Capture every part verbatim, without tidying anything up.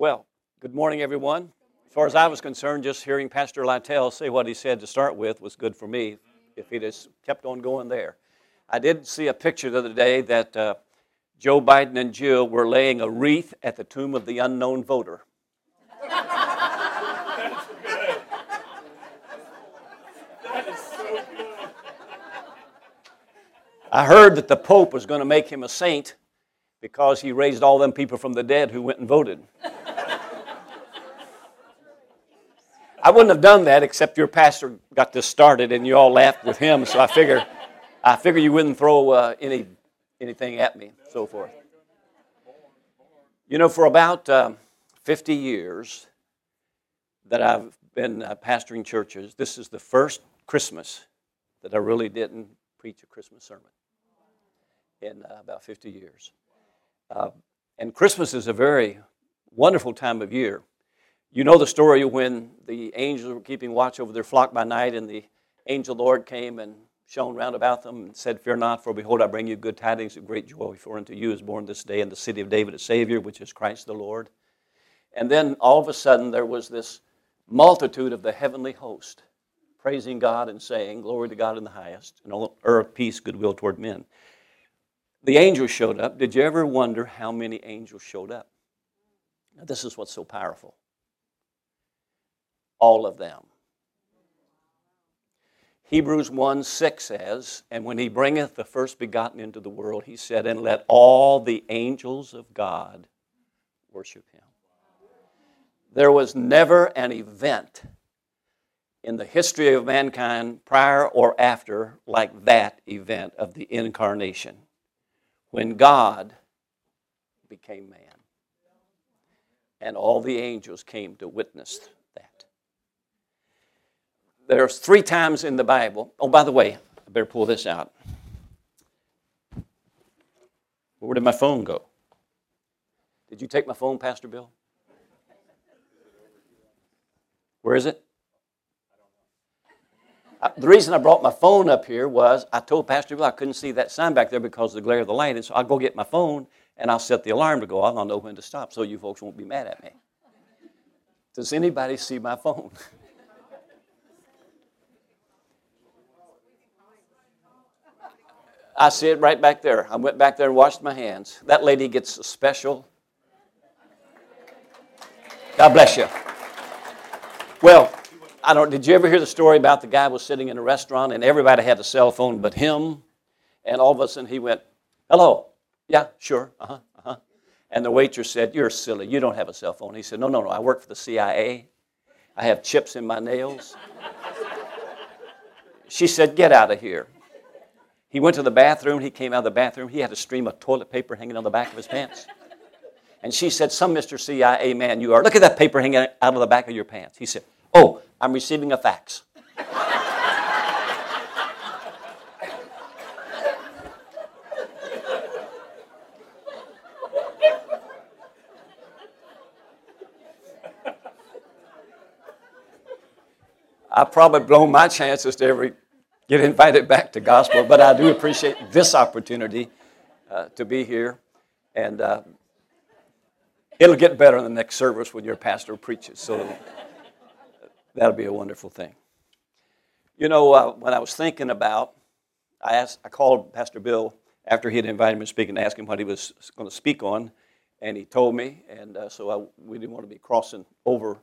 Well, good morning, everyone. As far as I was concerned, just hearing Pastor Latell say what he said to start with was good for me if he just kept on going there. I did see a picture the other day that uh, Joe Biden and Jill were laying a wreath at the tomb of the unknown voter. That's good. That is so good. I heard that the Pope was going to make him a saint because he raised all them people from the dead who went and voted. I wouldn't have done that except your pastor got this started and you all laughed with him, so I figure, I figure you wouldn't throw uh, any anything at me, so forth. You know, for about um, fifty years that I've been uh, pastoring churches, this is the first Christmas that I really didn't preach a Christmas sermon in uh, about fifty years. Uh, and Christmas is a very wonderful time of year. You know the story when the angels were keeping watch over their flock by night, and the angel Lord came and shone round about them and said, "Fear not, for behold, I bring you good tidings of great joy, for unto you is born this day in the city of David a Savior, which is Christ the Lord." And then all of a sudden there was this multitude of the heavenly host praising God and saying, "Glory to God in the highest, and on earth peace, goodwill toward men." The angels showed up. Did you ever wonder how many angels showed up? Now, this is what's so powerful. All of them. Hebrews one six says, "And when he bringeth the first begotten into the world, he said, and let all the angels of God worship him." There was never an event in the history of mankind, prior or after, like that event of the incarnation, when God became man, and all the angels came to witness that. There's three times in the Bible. Oh, by the way, I better pull this out. Where did my phone go? Did you take my phone, Pastor Bill? Where is it? The reason I brought my phone up here was I told Pastor Bill I couldn't see that sign back there because of the glare of the light, and so I'll go get my phone, and I'll set the alarm to go off, and I'll know when to stop, so you folks won't be mad at me. Does anybody see my phone? I see it right back there. I went back there and washed my hands. That lady gets a special. God bless you. Well, I don't, did you ever hear the story about the guy was sitting in a restaurant and everybody had a cell phone but him? And all of a sudden he went, "Hello, yeah, sure, uh-huh, uh-huh." And the waitress said, "You're silly, you don't have a cell phone." He said, no, no, no, "I work for the C I A. I have chips in my nails." She said, "Get out of here." He went to the bathroom, he came out of the bathroom, he had a stream of toilet paper hanging on the back of his pants. And she said, "Some Mister C I A man you are, look at that paper hanging out of the back of your pants." He said, "Oh, I'm receiving a fax." I've probably blown my chances to ever get invited back to gospel, but I do appreciate this opportunity uh, to be here. And uh, it'll get better in the next service when your pastor preaches, so that'll be a wonderful thing. You know, uh, when I was thinking about, I asked, I called Pastor Bill after he had invited me to speak and asked him what he was going to speak on, and he told me, and uh, so I, we didn't want to be crossing over,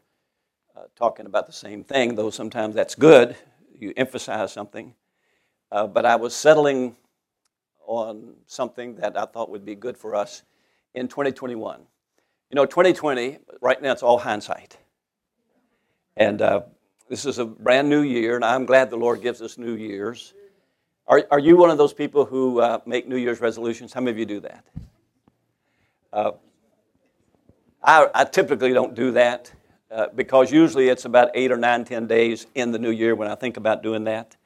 uh, talking about the same thing, though sometimes that's good. You emphasize something. Uh, but I was settling on something that I thought would be good for us in twenty twenty-one. You know, twenty twenty, right now it's all hindsight. And uh, this is a brand new year, and I'm glad the Lord gives us new years. Are are you one of those people who uh, make New Year's resolutions? How many of you do that? Uh, I, I typically don't do that uh, because usually it's about eight or nine, ten days in the new year when I think about doing that.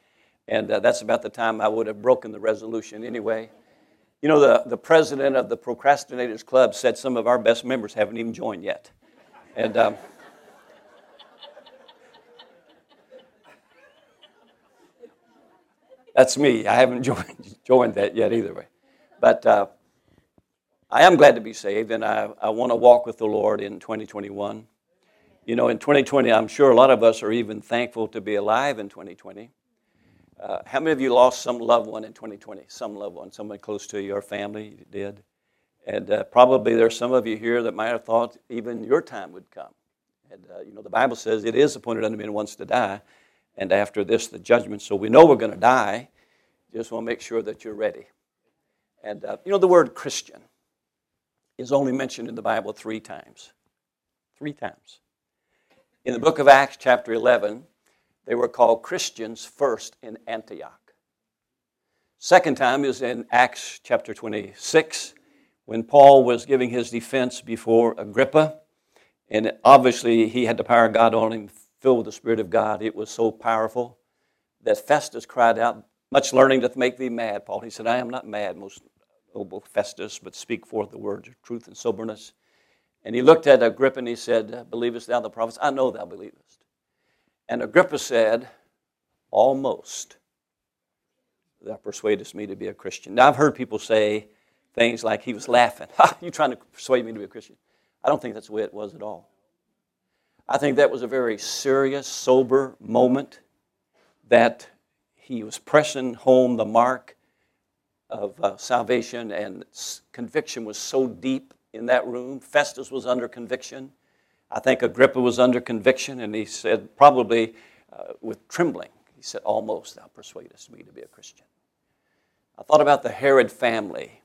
And uh, that's about the time I would have broken the resolution anyway. You know, the, the president of the Procrastinators Club said some of our best members haven't even joined yet. And Um, that's me. I haven't joined, joined that yet either way. But uh, I am glad to be saved, and I, I want to walk with the Lord in twenty twenty-one. You know, in twenty twenty, I'm sure a lot of us are even thankful to be alive in twenty twenty. Uh, how many of you lost some loved one in twenty twenty? Some loved one, someone close to your family, you did. And uh, probably there's some of you here that might have thought even your time would come. And, uh, you know, the Bible says it is appointed unto men once to die, and after this, the judgment. So we know we're going to die. Just want to make sure that you're ready. And, uh, you know, the word Christian is only mentioned in the Bible three times. Three times. In the book of Acts, chapter eleven, they were called Christians first in Antioch. Second time is in Acts, chapter twenty-six, when Paul was giving his defense before Agrippa. And obviously, he had the power of God on him, filled with the Spirit of God. It was so powerful that Festus cried out, "Much learning doth make thee mad, Paul." He said, "I am not mad, most noble Festus, but speak forth the words of truth and soberness." And he looked at Agrippa and he said, "Believest thou the prophets? I know thou believest." And Agrippa said, "Almost thou persuadest me to be a Christian." Now I've heard people say things like, he was laughing. "Ha, you trying to persuade me to be a Christian?" I don't think that's the way it was at all. I think that was a very serious, sober moment that he was pressing home the mark of uh, salvation, and conviction was so deep in that room. Festus was under conviction. I think Agrippa was under conviction, and he said, probably uh, with trembling, he said, "Almost thou persuadest me to be a Christian." I thought about the Herod family.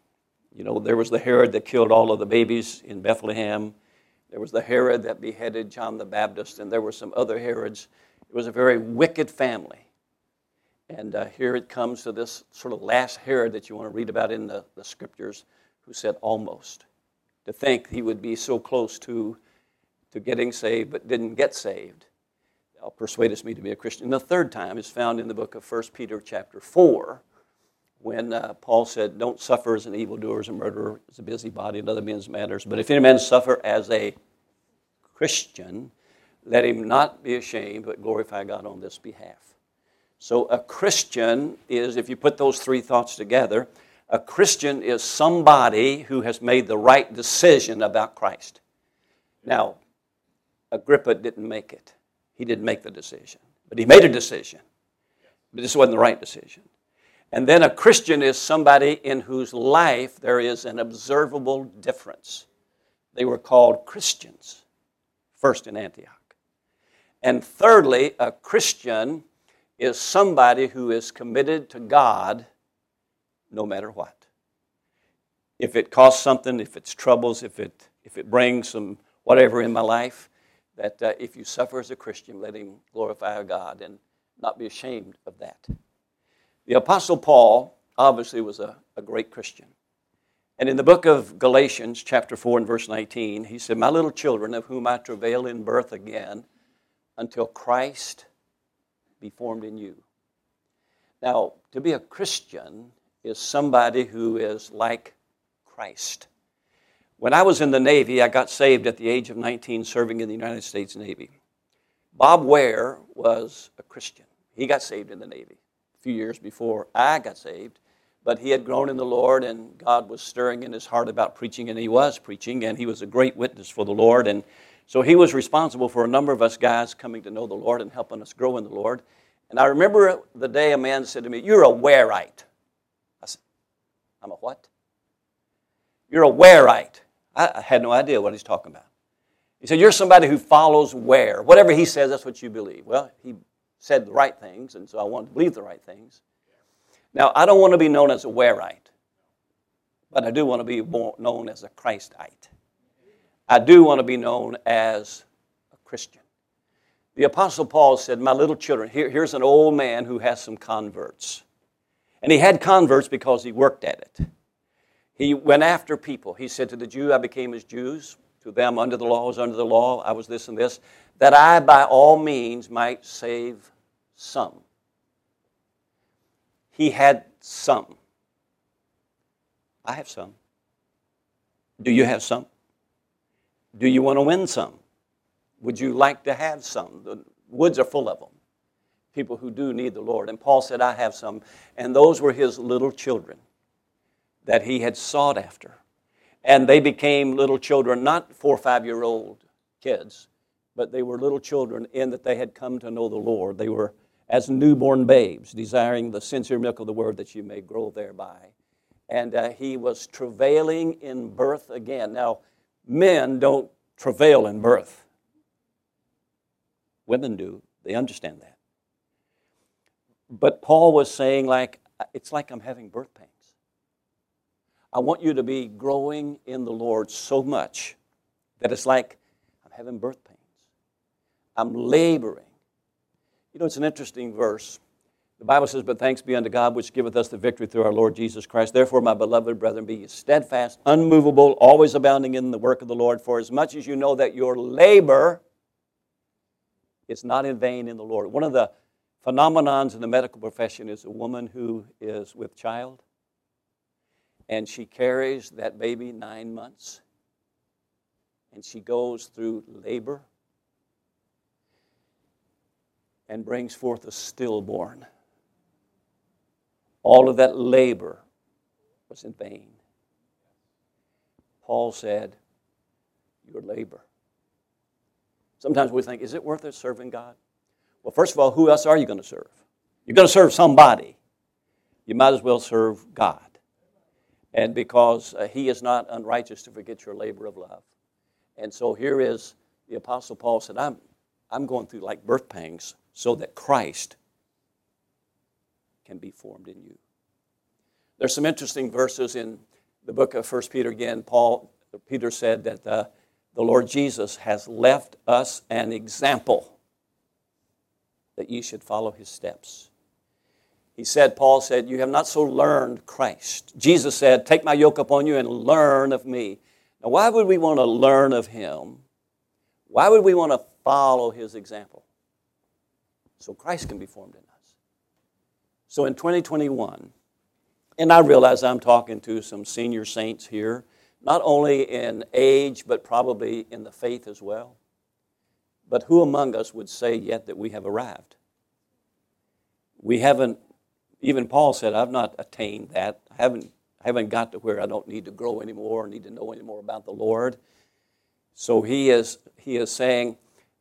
You know, there was the Herod that killed all of the babies in Bethlehem. There was the Herod that beheaded John the Baptist, and there were some other Herods. It was a very wicked family. And uh, here it comes to this sort of last Herod that you want to read about in the, the scriptures, who said almost. To think he would be so close to, to getting saved but didn't get saved. "Thou persuadest me to be a Christian." And the third time is found in the book of First Peter chapter four, when uh, Paul said, "Don't suffer as an evildoer, as a murderer, as a busybody in other men's matters. But if any man suffer as a Christian, let him not be ashamed, but glorify God on this behalf." So a Christian is, if you put those three thoughts together, a Christian is somebody who has made the right decision about Christ. Now, Agrippa didn't make it. He didn't make the decision. But he made a decision. But this wasn't the right decision. And then a Christian is somebody in whose life there is an observable difference. They were called Christians, first in Antioch. And thirdly, a Christian is somebody who is committed to God no matter what. If it costs something, if it's troubles, if it if it brings some whatever in my life, that uh, if you suffer as a Christian, let him glorify God and not be ashamed of that. The Apostle Paul obviously was a, a great Christian. And in the book of Galatians, chapter four and verse nineteen, he said, "My little children, of whom I travail in birth again, until Christ be formed in you." Now, to be a Christian is somebody who is like Christ. When I was in the Navy, I got saved at the age of nineteen, serving in the United States Navy. Bob Ware was a Christian. He got saved in the Navy a few years before I got saved, but he had grown in the Lord, and God was stirring in his heart about preaching, and he was preaching, and he was a great witness for the Lord. And so he was responsible for a number of us guys coming to know the Lord and helping us grow in the Lord. And I remember the day a man said to me, "You're a Wareite." I said, "I'm a what?" "You're a Wareite." I had no idea what he's talking about. He said, "You're somebody who follows Ware. Whatever he says, that's what you believe." Well, he said the right things, and so I wanted to believe the right things. Now, I don't want to be known as a Wareite, but I do want to be known as a Christite. I do want to be known as a Christian. The Apostle Paul said, "My little children," here, here's an old man who has some converts. And he had converts because he worked at it. He went after people. He said, "To the Jew I became as Jews, to them under the law as under the law, I was this and this, that I by all means might save some." He had some. I have some. Do you have some? Do you want to win some? Would you like to have some? The woods are full of them, people who do need the Lord. And Paul said, "I have some." And those were his little children that he had sought after. And they became little children, not four or five-year-old kids, but they were little children in that they had come to know the Lord. They were as newborn babes, desiring the sincere milk of the word that you may grow thereby. And uh, he was travailing in birth again. Now, men don't travail in birth. Women do. They understand that. But Paul was saying, like, it's like I'm having birth pains. I want you to be growing in the Lord so much that it's like I'm having birth pains. I'm laboring. You know, it's an interesting verse. The Bible says, "But thanks be unto God, which giveth us the victory through our Lord Jesus Christ. Therefore, my beloved brethren, be ye steadfast, unmovable, always abounding in the work of the Lord, for as much as you know that your labor is not in vain in the Lord." One of the phenomenons in the medical profession is a woman who is with child, and she carries that baby nine months, and she goes through labor and brings forth a stillborn. All of that labor was in vain. Paul said, your labor. Sometimes we think, is it worth it serving God? Well, first of all, who else are you going to serve? You're going to serve somebody. You might as well serve God. And because uh, he is not unrighteous to forget your labor of love. And so here is the Apostle Paul said, I'm, I'm going through like birth pangs so that Christ can be formed in you. There's some interesting verses in the book of First Peter. Again, Paul, Peter said that uh, the Lord Jesus has left us an example that ye should follow his steps. He said, Paul said, you have not so learned Christ. Jesus said, take my yoke upon you and learn of me. Now, why would we want to learn of him? Why would we want to follow his example? So Christ can be formed in us. So in twenty twenty-one, and I realize I'm talking to some senior saints here, not only in age, but probably in the faith as well. But who among us would say yet that we have arrived? We haven't. Even Paul said, I've not attained that. I haven't, I haven't got to where I don't need to grow anymore or need to know any more about the Lord. So he is, he is saying,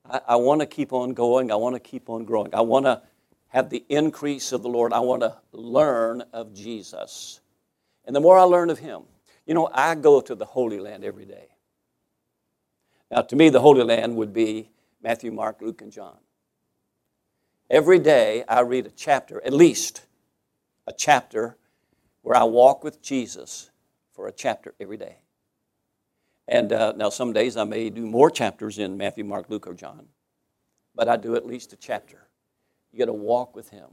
I, I want to keep on going. I want to keep on growing. I want to have the increase of the Lord. I want to learn of Jesus. And the more I learn of him, you know, I go to the Holy Land every day. Now, to me, the Holy Land would be Matthew, Mark, Luke, and John. Every day I read a chapter, at least a chapter where I walk with Jesus for a chapter every day. And uh, now some days I may do more chapters in Matthew, Mark, Luke, or John, but I do at least a chapter. You got to walk with him.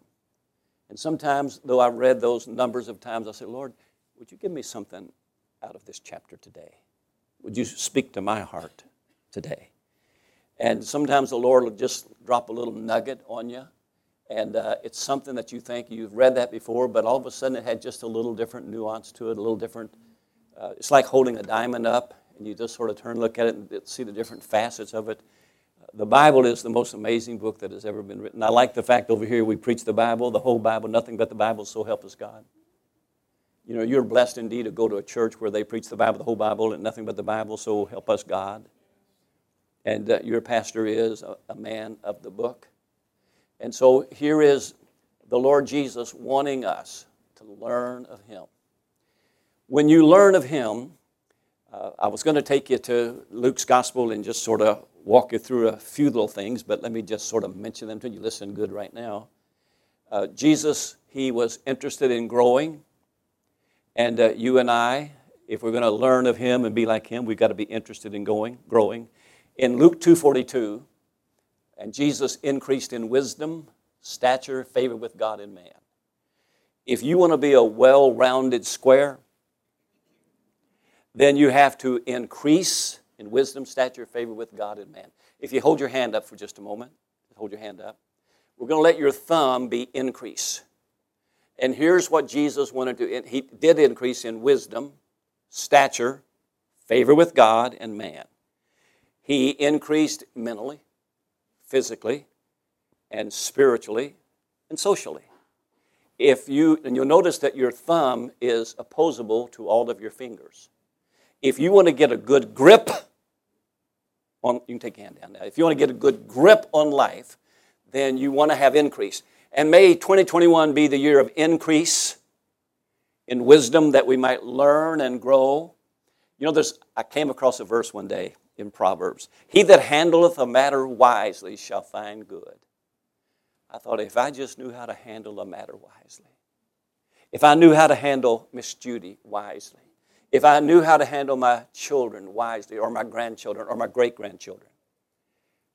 And sometimes, though I've read those numbers of times, I say, Lord, would you give me something out of this chapter today? Would you speak to my heart today? And sometimes the Lord will just drop a little nugget on you. And uh, it's something that you think you've read that before, but all of a sudden it had just a little different nuance to it, a little different. Uh, it's like holding a diamond up, and you just sort of turn, look at it, and see the different facets of it. Uh, the Bible is the most amazing book that has ever been written. I like the fact over here we preach the Bible, the whole Bible, nothing but the Bible, so help us God. You know, you're blessed indeed to go to a church where they preach the Bible, the whole Bible, and nothing but the Bible, so help us God. And uh, your pastor is a, a man of the book. And so here is the Lord Jesus wanting us to learn of him. When you learn of him, uh, I was going to take you to Luke's gospel and just sort of walk you through a few little things, but let me just sort of mention them to you. Listen good right now. Uh, Jesus, he was interested in growing. And uh, you and I, if we're going to learn of him and be like him, we've got to be interested in going, growing. In Luke two forty-two, and Jesus increased in wisdom, stature, favor with God and man. If you want to be a well-rounded square, then you have to increase in wisdom, stature, favor with God and man. If you hold your hand up for just a moment, hold your hand up. We're going to let your thumb be increase. And here's what Jesus wanted to do. He did increase in wisdom, stature, favor with God and man. He increased mentally, physically, and spiritually, and socially. If you, and you'll notice that your thumb is opposable to all of your fingers. If you want to get a good grip on, you can take your hand down now. If you want to get a good grip on life, then you want to have increase. And may twenty twenty-one be the year of increase in wisdom that we might learn and grow. You know, there's I came across a verse one day in Proverbs. He that handleth a matter wisely shall find good. I thought, if I just knew how to handle a matter wisely, if I knew how to handle Miss Judy wisely, if I knew how to handle my children wisely, or my grandchildren, or my great-grandchildren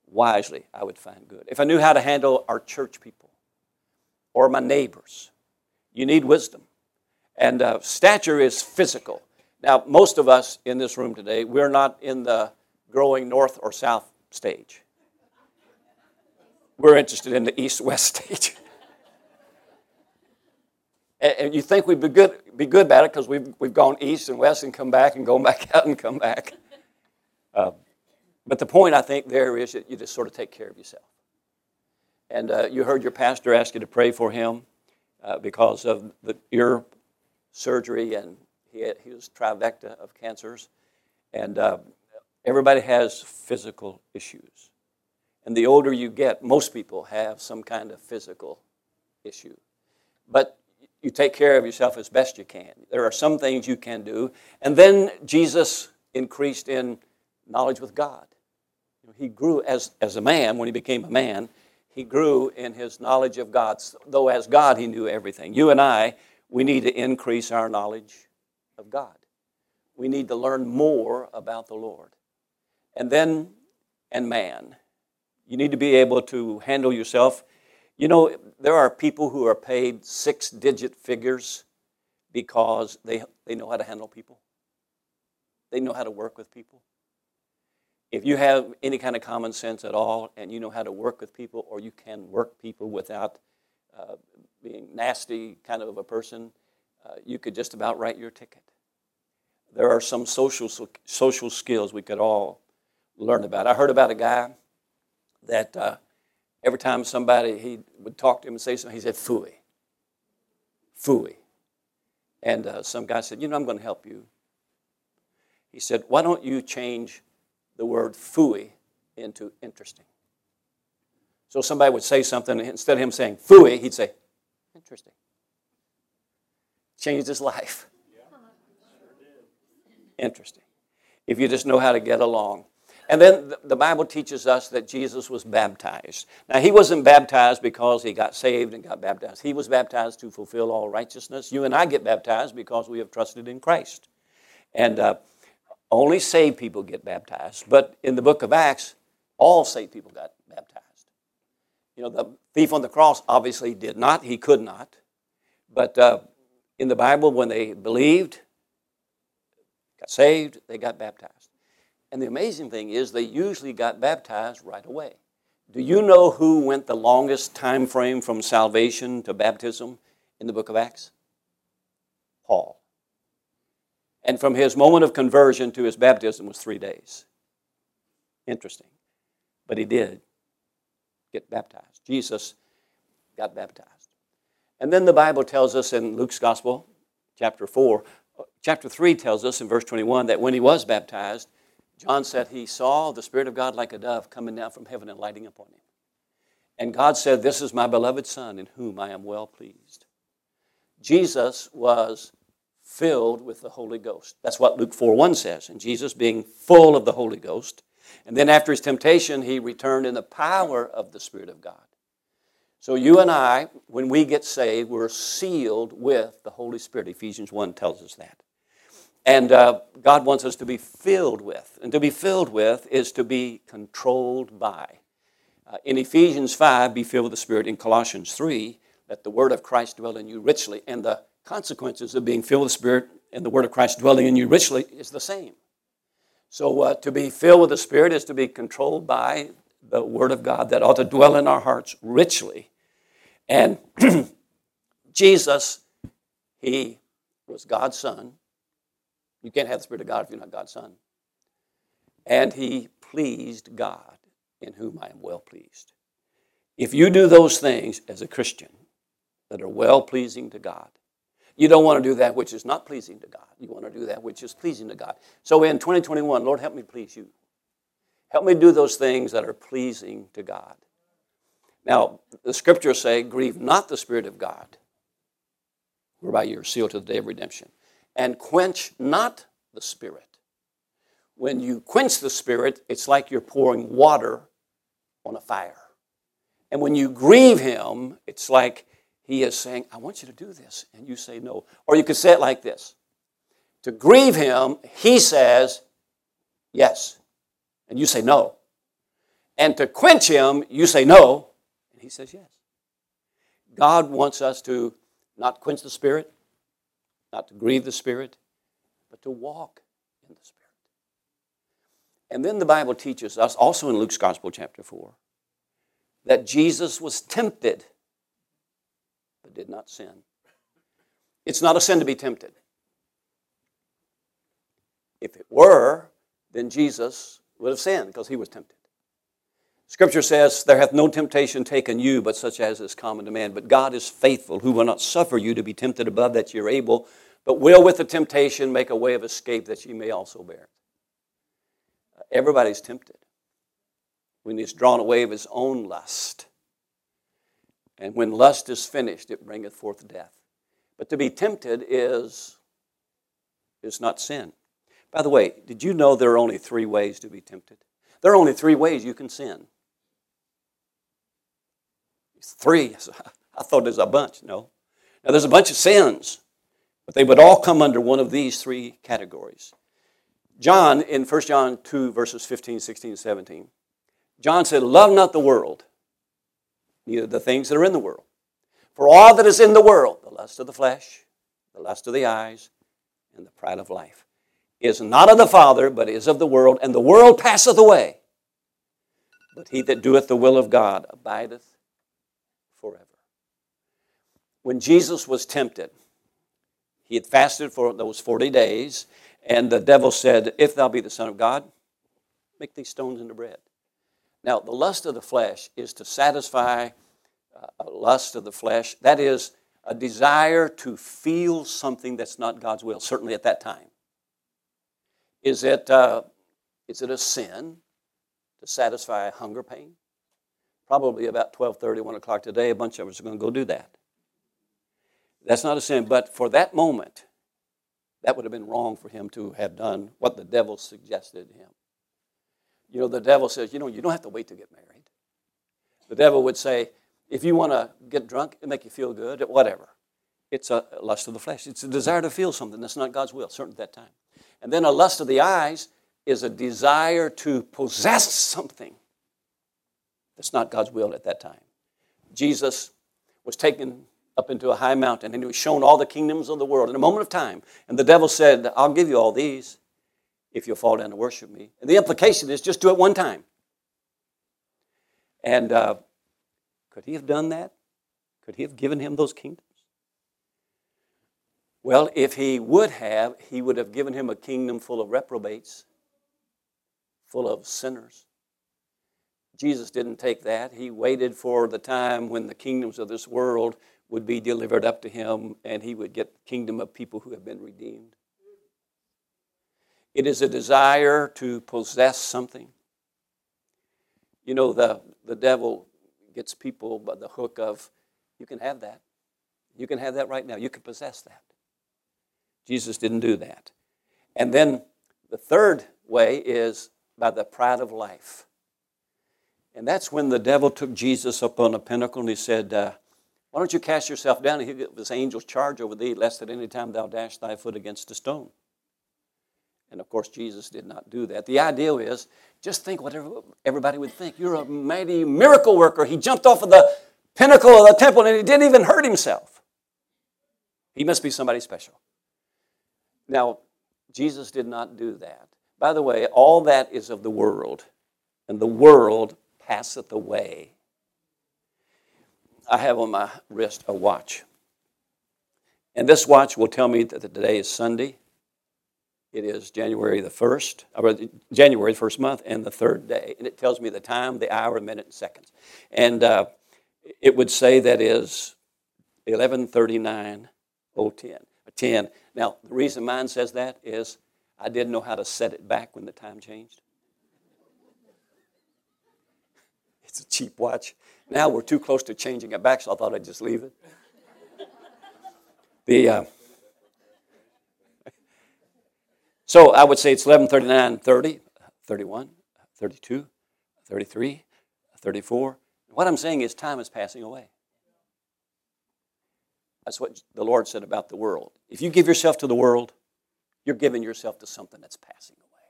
wisely, I would find good. If I knew how to handle our church people or my neighbors, you need wisdom. And uh, stature is physical. Now, most of us in this room today, we're not in the growing north or south stage. We're interested in the east-west stage. And you think we'd be good, be good about it because we've, we've gone east and west and come back and go back out and come back. Uh, but the point, I think, there is that you just sort of take care of yourself. And uh, you heard your pastor ask you to pray for him uh, because of the ear surgery, and he, had, he was trifecta of cancers. And uh, everybody has physical issues. And the older you get, most people have some kind of physical issue. But you take care of yourself as best you can. There are some things you can do. And then Jesus increased in knowledge with God. He grew as, as a man. When he became a man, he grew in his knowledge of God, though as God he knew everything. You and I, we need to increase our knowledge of God. We need to learn more about the Lord. And then, and man, you need to be able to handle yourself. You know, there are people who are paid six-digit figures because they, they know how to handle people. They know how to work with people. If you have any kind of common sense at all and you know how to work with people, or you can work people without uh, being nasty kind of a person, uh, you could just about write your ticket. There are some social social skills we could all learn about. I heard about a guy that... Uh, Every time somebody, he would talk to him and say something, he said, "Phooey, phooey." And uh, some guy said, "You know, I'm going to help you." He said, "Why don't you change the word phooey into interesting?" So somebody would say something, and instead of him saying phooey, he'd say, "Interesting." Changed his life. Interesting. If you just know how to get along. And then the Bible teaches us that Jesus was baptized. Now, he wasn't baptized because he got saved and got baptized. He was baptized to fulfill all righteousness. You and I get baptized because we have trusted in Christ. And uh, only saved people get baptized. But in the book of Acts, all saved people got baptized. You know, the thief on the cross obviously did not. He could not. But uh, in the Bible, when they believed, got saved, they got baptized. And the amazing thing is they usually got baptized right away. Do you know who went the longest time frame from salvation to baptism in the book of Acts? Paul. And from his moment of conversion to his baptism was three days. Interesting. But he did get baptized. Jesus got baptized. And then the Bible tells us in Luke's Gospel, chapter four, chapter three tells us in verse twenty-one that when he was baptized, John said he saw the Spirit of God like a dove coming down from heaven and lighting upon him. And God said, "This is my beloved Son in whom I am well pleased." Jesus was filled with the Holy Ghost. That's what Luke four one says. And Jesus being full of the Holy Ghost. And then after his temptation, he returned in the power of the Spirit of God. So you and I, when we get saved, we're sealed with the Holy Spirit. Ephesians one tells us that. And uh, God wants us to be filled with. And to be filled with is to be controlled by. Uh, in Ephesians five, be filled with the Spirit. In Colossians three, let the word of Christ dwell in you richly. And the consequences of being filled with the Spirit and the word of Christ dwelling in you richly is the same. So uh, to be filled with the Spirit is to be controlled by the word of God that ought to dwell in our hearts richly. And Jesus, he was God's Son. You can't have the Spirit of God if you're not God's Son. And he pleased God, in whom I am well pleased. If you do those things as a Christian that are well pleasing to God, You don't want to do that which is not pleasing to God. You want to do that which is pleasing to God. So in twenty twenty-one, Lord, help me please you. Help me do those things that are pleasing to God. Now, the scriptures say, grieve not the Spirit of God, whereby you are sealed to the day of redemption. And quench not the Spirit. When you quench the Spirit, it's like you're pouring water on a fire. And when you grieve Him, it's like He is saying, I want you to do this. And you say no. Or you could say it like this. To grieve Him, He says, yes. And you say no. And to quench Him, you say no. And He says yes. God wants us to not quench the Spirit, not to grieve the Spirit, but to walk in the Spirit. And then the Bible teaches us, also in Luke's Gospel, chapter four, that Jesus was tempted, but did not sin. It's not a sin to be tempted. If it were, then Jesus would have sinned, because He was tempted. Scripture says, there hath no temptation taken you, but such as is common to man. But God is faithful, who will not suffer you to be tempted above that ye are able, but will with the temptation make a way of escape that ye may also bear. Everybody's tempted when he's drawn away of his own lust. And when lust is finished, it bringeth forth death. But to be tempted is, is not sin. By the way, did you know there are only three ways to be tempted? There are only three ways you can sin. Three. I thought there's a bunch. No. Now, there's a bunch of sins, but they would all come under one of these three categories. John, in First John two, verses fifteen, sixteen, seventeen, John said, love not the world, neither the things that are in the world. For all that is in the world, the lust of the flesh, the lust of the eyes, and the pride of life, is not of the Father, but is of the world, and the world passeth away. But he that doeth the will of God abideth forever. When Jesus was tempted, he had fasted for those forty days, and the devil said, if thou be the Son of God, make these stones into bread. Now, the lust of the flesh is to satisfy uh, a lust of the flesh. That is a desire to feel something that's not God's will, certainly at that time. Is it, uh, is it a sin to satisfy hunger pain? Probably about twelve thirty, one o'clock today, a bunch of us are going to go do that. That's not a sin, but for that moment, that would have been wrong for him to have done what the devil suggested to him. You know, the devil says, you know, you don't have to wait to get married. The devil would say, if you want to get drunk, it'll make you feel good, whatever. It's a lust of the flesh. It's a desire to feel something that's not God's will, certainly at that time. And then a lust of the eyes is a desire to possess something that's not God's will at that time. Jesus was taken up into a high mountain, and he was shown all the kingdoms of the world in a moment of time. And the devil said, I'll give you all these if you'll fall down and worship me. And the implication is just do it one time. And uh, could he have done that? Could he have given him those kingdoms? Well, if he would have, he would have given him a kingdom full of reprobates, full of sinners. Jesus didn't take that. He waited for the time when the kingdoms of this world would be delivered up to him, and he would get the kingdom of people who have been redeemed. It is a desire to possess something. You know, the, the devil gets people by the hook of, you can have that. You can have that right now. You can possess that. Jesus didn't do that. And then the third way is by the pride of life. And that's when the devil took Jesus up on a pinnacle and he said, uh, why don't you cast yourself down and he'll give his angels charge over thee, lest at any time thou dash thy foot against a stone. And of course, Jesus did not do that. The idea is, just think what everybody would think. You're a mighty miracle worker. He jumped off of the pinnacle of the temple and he didn't even hurt himself. He must be somebody special. Now, Jesus did not do that. By the way, all that is of the world, and the world passeth away. I have on my wrist a watch. And this watch will tell me that today is Sunday. It is January the first, or January the first month, and the third day. And it tells me the time, the hour, minute, and seconds. And uh, it would say that is eleven thirty-nine oh ten. ten. Now, the reason mine says that is I didn't know how to set it back when the time changed. It's a cheap watch. Now we're too close to changing it back, so I thought I'd just leave it. The uh, So I would say it's eleven, thirty-nine, thirty, thirty-one, thirty-two, thirty-three, thirty-four. What I'm saying is time is passing away. That's what the Lord said about the world. If you give yourself to the world, you're giving yourself to something that's passing away.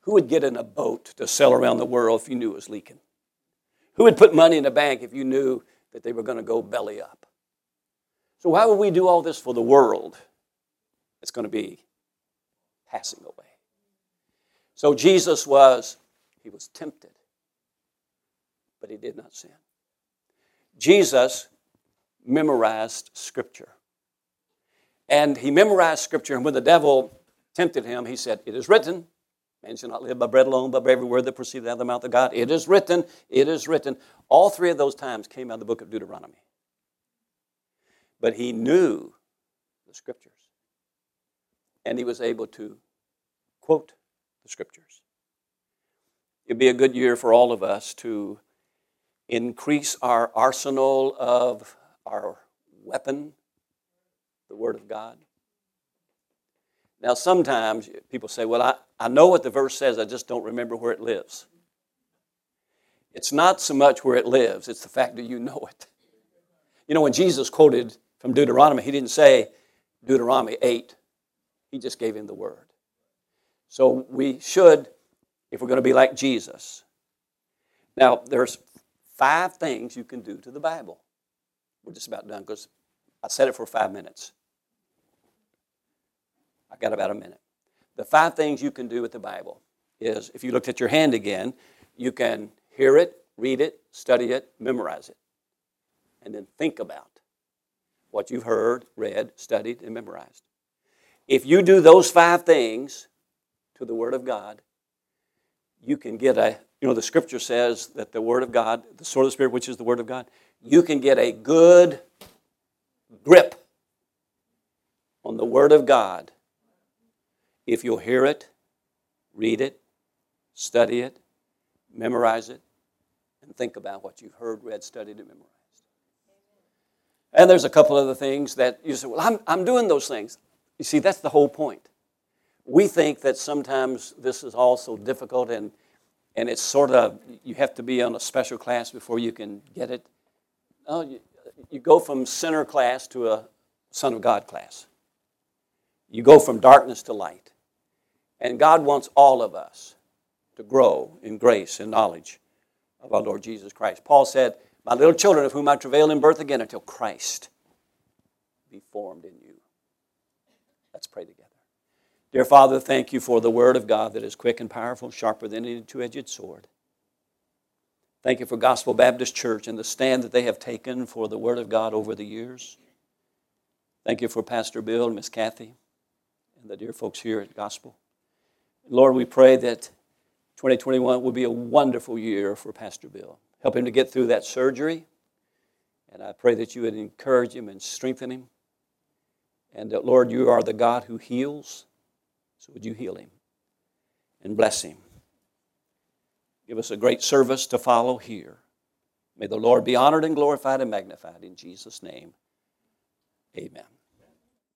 Who would get in a boat to sail around the world if you knew it was leaking? Who would put money in a bank if you knew that they were going to go belly up? So why would we do all this for the world? It's going to be passing away. So Jesus was, he was tempted, but he did not sin. Jesus memorized Scripture. And he memorized Scripture, and when the devil tempted him, he said, "It is written, man shall not live by bread alone, but by every word that proceeded out of the mouth of God. It is written, it is written." All three of those times came out of the book of Deuteronomy. But he knew the Scriptures, and he was able to quote the Scriptures. It'd be a good year for all of us to increase our arsenal of our weapon, the Word of God. Now, sometimes people say, well, I, I know what the verse says, I just don't remember where it lives. It's not so much where it lives, it's the fact that you know it. You know, when Jesus quoted from Deuteronomy, he didn't say Deuteronomy eight. He just gave him the Word. So we should, if we're going to be like Jesus. Now, there's five things you can do to the Bible. We're just about done because I said it for five minutes. I got about a minute. The five things you can do with the Bible is, if you looked at your hand again, you can hear it, read it, study it, memorize it, and then think about what you've heard, read, studied, and memorized. If you do those five things to the Word of God, you can get a, you know, the Scripture says that the Word of God, the sword of the Spirit, which is the Word of God, you can get a good grip on the Word of God if you'll hear it, read it, study it, memorize it, and think about what you've heard, read, studied, and memorized. And there's a couple other things that you say, well, I'm, I'm doing those things. You see, that's the whole point. We think that sometimes this is all so difficult and and it's sort of, you have to be on a special class before you can get it. No, you, you go from sinner class to a Son of God class. You go from darkness to light. And God wants all of us to grow in grace and knowledge of our Lord Jesus Christ. Paul said, "My little children, of whom I travail in birth again until Christ be formed in you." Let's pray together. Dear Father, thank you for the Word of God that is quick and powerful, sharper than any two-edged sword. Thank you for Gospel Baptist Church and the stand that they have taken for the Word of God over the years. Thank you for Pastor Bill and Miss Kathy and the dear folks here at Gospel. Lord, we pray that twenty twenty-one will be a wonderful year for Pastor Bill. Help him to get through that surgery, and I pray that you would encourage him and strengthen him. And that, Lord, you are the God who heals, so would you heal him and bless him. Give us a great service to follow here. May the Lord be honored and glorified and magnified in Jesus' name. Amen.